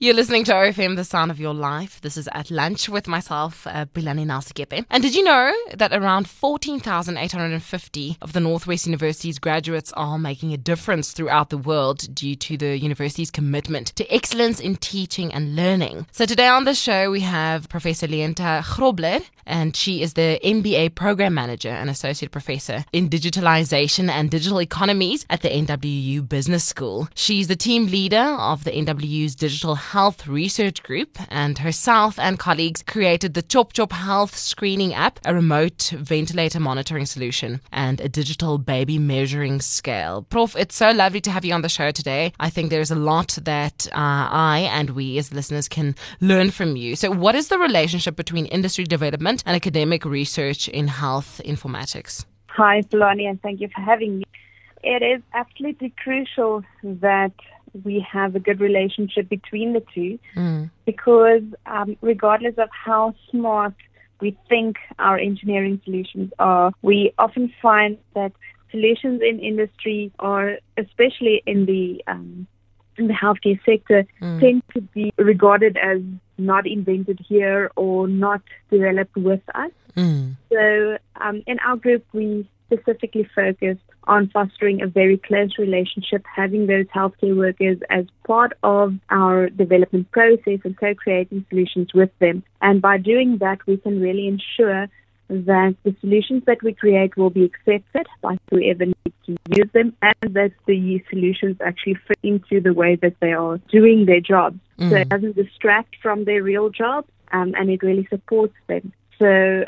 You're listening to OFM, the sound of your life. This is At Lunch with myself, Pulane Nel-Sekepe. And did you know that around 14,850 of the Northwest University's graduates are making a difference throughout the world due to the university's commitment to excellence in teaching and learning? So today on the show, we have Professor Leenta Grobler, and she is the MBA Program Manager and Associate Professor in Digitalization and Digital Economies at the NWU Business School. She's the team leader of the NWU's Digital Health Research Group, and herself and colleagues created the Chop Chop Health Screening App, a remote ventilator monitoring solution, and a digital baby measuring scale. Prof, it's so lovely to have you on the show today. I think there's a lot that I and we as listeners can learn from you. So what is the relationship between industry development and academic research in health informatics? Hi, Polani, and thank you for having me. It is absolutely crucial that we have a good relationship between the two because regardless of how smart we think our engineering solutions are, we often find that solutions in industry, or especially in the healthcare sector, tend to be regarded as not invented here or not developed with us. So in our group, we specifically focused on fostering a very close relationship, having those healthcare workers as part of our development process and co-creating solutions with them. And by doing that, we can really ensure that the solutions that we create will be accepted by whoever needs to use them, and that the solutions actually fit into the way that they are doing their jobs. So it doesn't distract from their real job, and it really supports them. So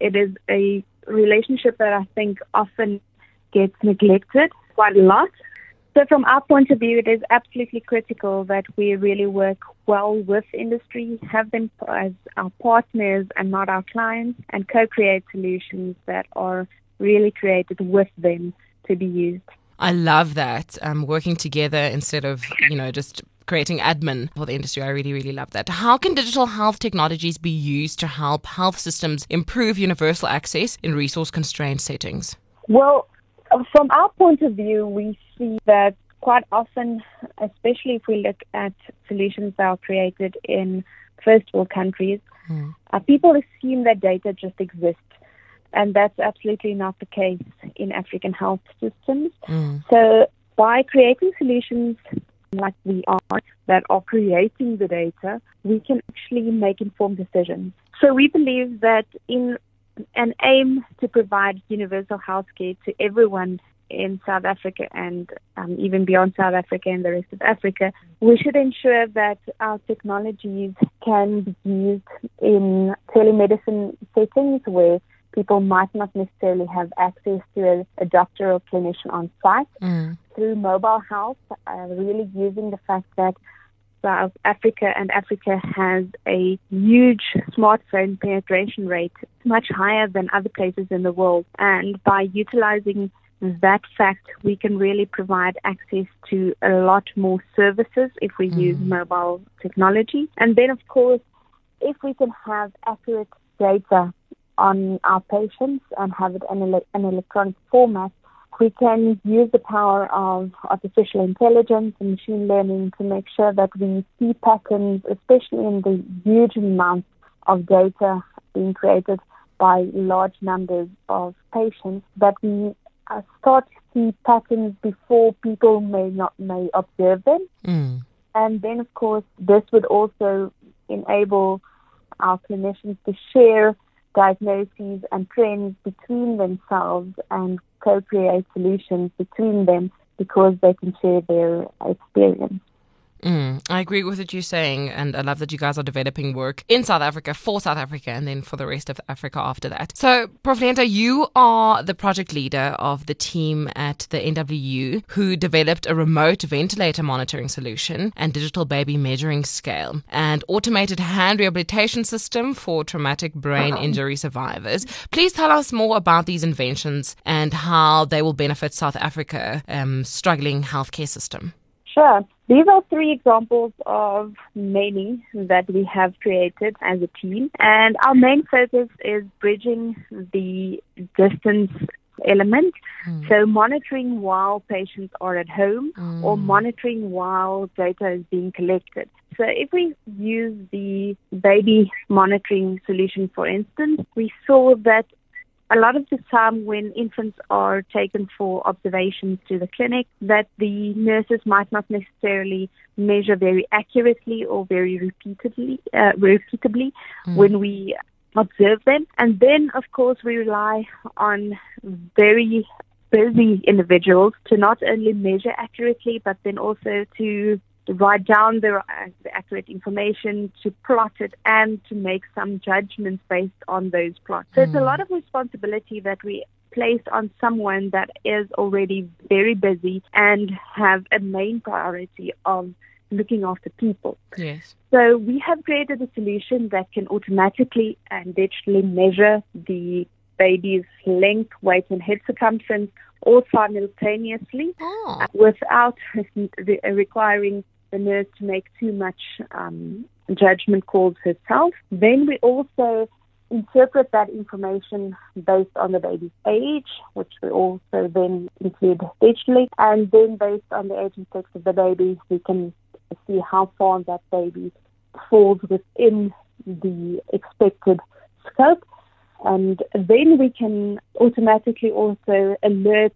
it is a relationship that I think often gets neglected quite a lot. So from our point of view, it is absolutely critical that we really work well with industry, have them as our partners and not our clients, and co-create solutions that are really created with them to be used. I love that, working together instead of, just creating admin for the industry. I really, really love that. How can digital health technologies be used to help health systems improve universal access in resource-constrained settings? Well, from our point of view, we see that quite often, especially if we look at solutions that are created in first world countries, people assume that data just exists. And that's absolutely not the case in African health systems. So by creating solutions like we are, that are creating the data, we can actually make informed decisions. So we believe that in an aim to provide universal healthcare to everyone in South Africa and even beyond South Africa and the rest of Africa, we should ensure that our technologies can be used in telemedicine settings where people might not necessarily have access to a doctor or clinician on site. Through mobile health, really using the fact that South Africa and Africa has a huge smartphone penetration rate, much higher than other places in the world. And by utilizing that fact, we can really provide access to a lot more services if we use mobile technology. And then, of course, if we can have accurate data on our patients and have it in an electronic format, we can use the power of artificial intelligence and machine learning to make sure that we see patterns, especially in the huge amounts of data being created by large numbers of patients, that we start to see patterns before people may observe them. And then, of course, this would also enable our clinicians to share diagnoses and trends between themselves and co-create solutions between them because they can share their experience. I agree with what you're saying, and I love that you guys are developing work in South Africa for South Africa and then for the rest of Africa after that. So, Prof Leenta, you are the project leader of the team at the NWU who developed a remote ventilator monitoring solution and digital baby measuring scale and automated hand rehabilitation system for traumatic brain injury survivors. Please tell us more about these inventions and how they will benefit South Africa, struggling healthcare system. Sure. These are three examples of many that we have created as a team. And our main focus is bridging the distance element. So monitoring while patients are at home or monitoring while data is being collected. So if we use the baby monitoring solution, for instance, we saw that a lot of the time when infants are taken for observations to the clinic, that the nurses might not necessarily measure very accurately or very repeatably when we observe them. And then, of course, we rely on very busy individuals to not only measure accurately, but then also to write down the accurate information, to plot it, and to make some judgments based on those plots. So it's a lot of responsibility that we place on someone that is already very busy and have a main priority of looking after people. Yes. So we have created a solution that can automatically and digitally measure the baby's length, weight, and head circumference all simultaneously without requiring the nurse to make too much judgment calls herself. Then we also interpret that information based on the baby's age, which we also then include digitally. And then based on the age and sex of the baby, we can see how far that baby falls within the expected scope. And then we can automatically also alert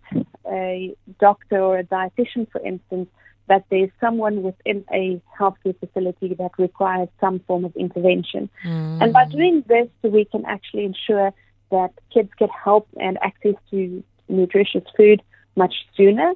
a doctor or a dietitian, for instance, that there's someone within a healthcare facility that requires some form of intervention. And by doing this, we can actually ensure that kids get help and access to nutritious food much sooner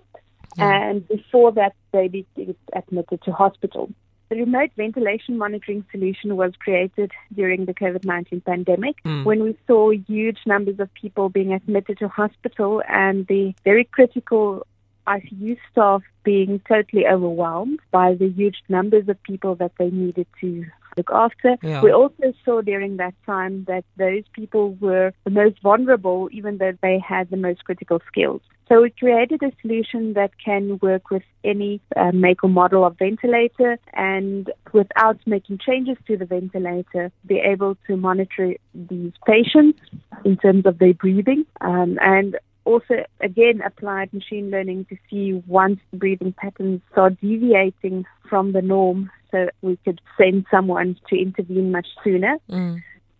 and before that baby gets admitted to hospital. The remote ventilation monitoring solution was created during the COVID-19 pandemic when we saw huge numbers of people being admitted to hospital and the very critical ICU staff being totally overwhelmed by the huge numbers of people that they needed to look after. We also saw during that time that those people were the most vulnerable, even though they had the most critical skills. So we created a solution that can work with any make or model of ventilator, and without making changes to the ventilator, be able to monitor these patients in terms of their breathing, and also, again, applied machine learning to see once breathing patterns are deviating from the norm, so we could send someone to intervene much sooner.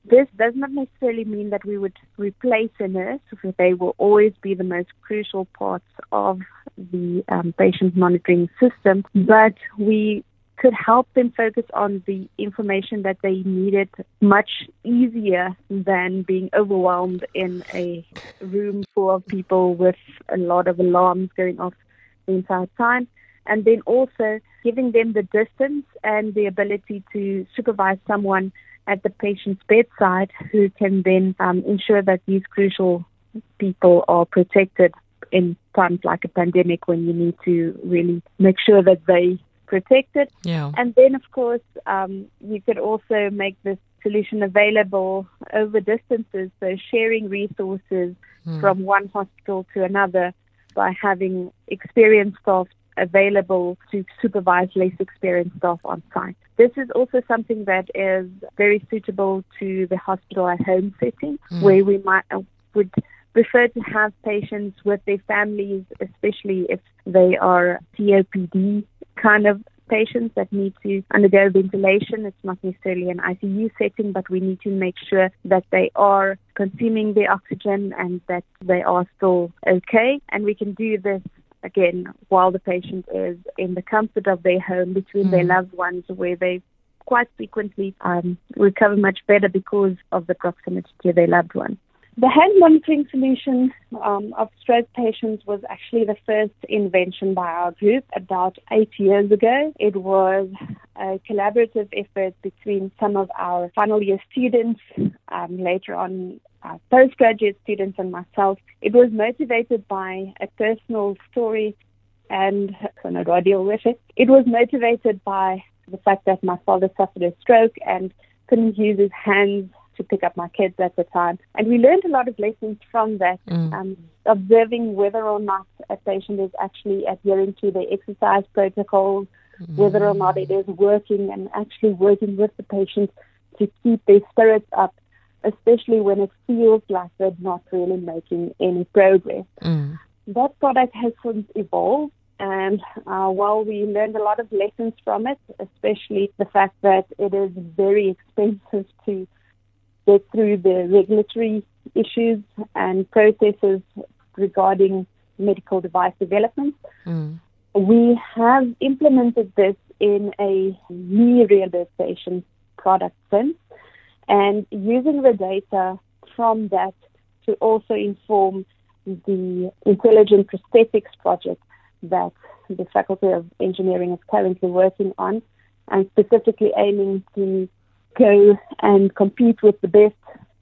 This does not necessarily mean that we would replace a nurse. They will always be the most crucial parts of the patient monitoring system, but we could help them focus on the information that they needed much easier than being overwhelmed in a room full of people with a lot of alarms going off the entire time. And then also giving them the distance and the ability to supervise someone at the patient's bedside who can then ensure that these crucial people are protected in times like a pandemic when you need to really make sure that they protected. And then, of course, you could also make this solution available over distances, so sharing resources from one hospital to another by having experienced staff available to supervise less experienced staff on site. This is also something that is very suitable to the hospital at home setting, where we might would prefer to have patients with their families, especially if they are COPD kind of patients that need to undergo ventilation. It's not necessarily an ICU setting, but we need to make sure that they are consuming their oxygen and that they are still okay. And we can do this, again, while the patient is in the comfort of their home between their loved ones, where they quite frequently recover much better because of the proximity to their loved one. The hand monitoring solution of stroke patients was actually the first invention by our group about 8 years ago. It was a collaborative effort between some of our final year students, later on postgraduate students, and myself. It was motivated by a personal story, and so now do I deal with it? It was motivated by the fact that my father suffered a stroke and couldn't use his hands to pick up my kids at the time. And we learned a lot of lessons from that, observing whether or not a patient is actually adhering to their exercise protocols, whether or not it is working, and actually working with the patient to keep their spirits up, especially when it feels like they're not really making any progress. That product has since evolved And while we learned a lot of lessons from it, especially the fact that it is very expensive to get through the regulatory issues and processes regarding medical device development, we have implemented this in a knee rehabilitation product sense, and using the data from that to also inform the intelligent prosthetics project that the Faculty of Engineering is currently working on, and specifically aiming to go and compete with the best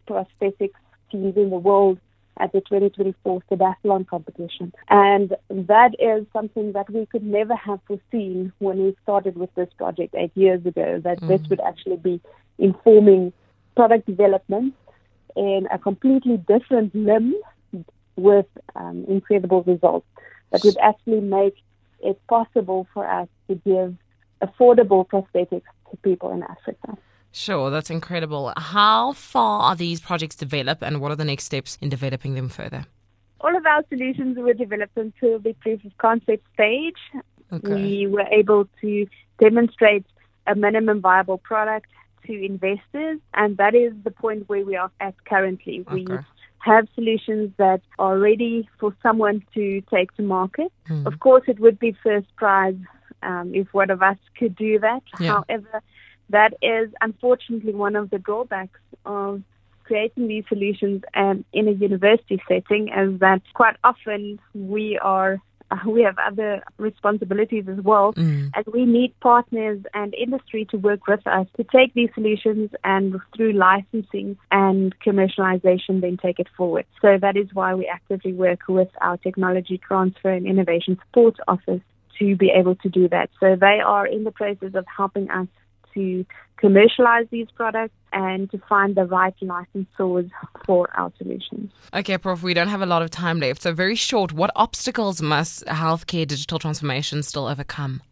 prosthetics teams in the world at the 2024 Cybathlon competition. And that is something that we could never have foreseen when we started with this project 8 years ago, that this would actually be informing product development in a completely different limb with incredible results that would actually make it possible for us to give affordable prosthetics to people in Africa. Sure, that's incredible. How far are these projects developed, and what are the next steps in developing them further? All of our solutions were developed until the proof of concept stage. Okay. We were able to demonstrate a minimum viable product to investors, and that is the point where we are at currently. Okay. We have solutions that are ready for someone to take to market. Of course, it would be first prize if one of us could do that. Yeah. However, that is unfortunately one of the drawbacks of creating these solutions in a university setting, is that quite often we have other responsibilities as well, and we need partners and industry to work with us to take these solutions and through licensing and commercialization then take it forward. So that is why we actively work with our Technology Transfer and Innovation Support Office to be able to do that. So they are in the process of helping us to commercialize these products and to find the right licensors for our solutions. Okay, Prof, we don't have a lot of time left. So very short, what obstacles must healthcare digital transformation still overcome?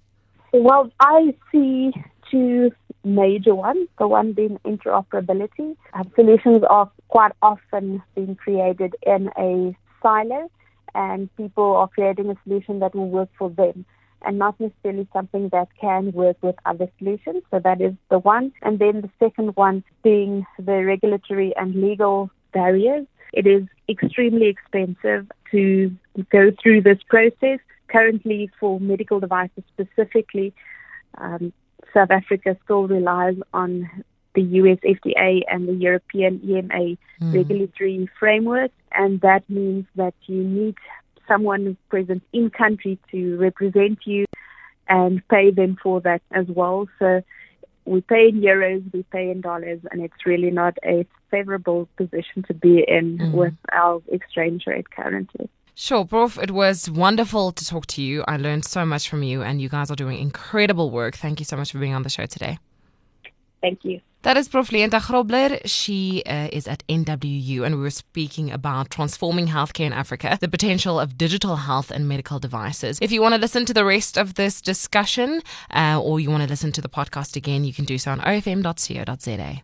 Well, I see two major ones, the one being interoperability. Solutions are quite often being created in a silo, and people are creating a solution that will work for them and not necessarily something that can work with other solutions. So that is the one. And then the second one being the regulatory and legal barriers. It is extremely expensive to go through this process. Currently, for medical devices specifically, South Africa still relies on the US FDA and the European EMA regulatory framework, and that means that you need someone present in country to represent you and pay them for that as well. So we pay in euros, we pay in dollars, and it's really not a favorable position to be in with our exchange rate currently. Sure, Prof, it was wonderful to talk to you. I learned so much from you, and you guys are doing incredible work. Thank you so much for being on the show today. Thank you. That is Prof Leenta Grobler. She is at NWU, and we were speaking about transforming healthcare in Africa, the potential of digital health and medical devices. If you want to listen to the rest of this discussion or you want to listen to the podcast again, you can do so on ofm.co.za.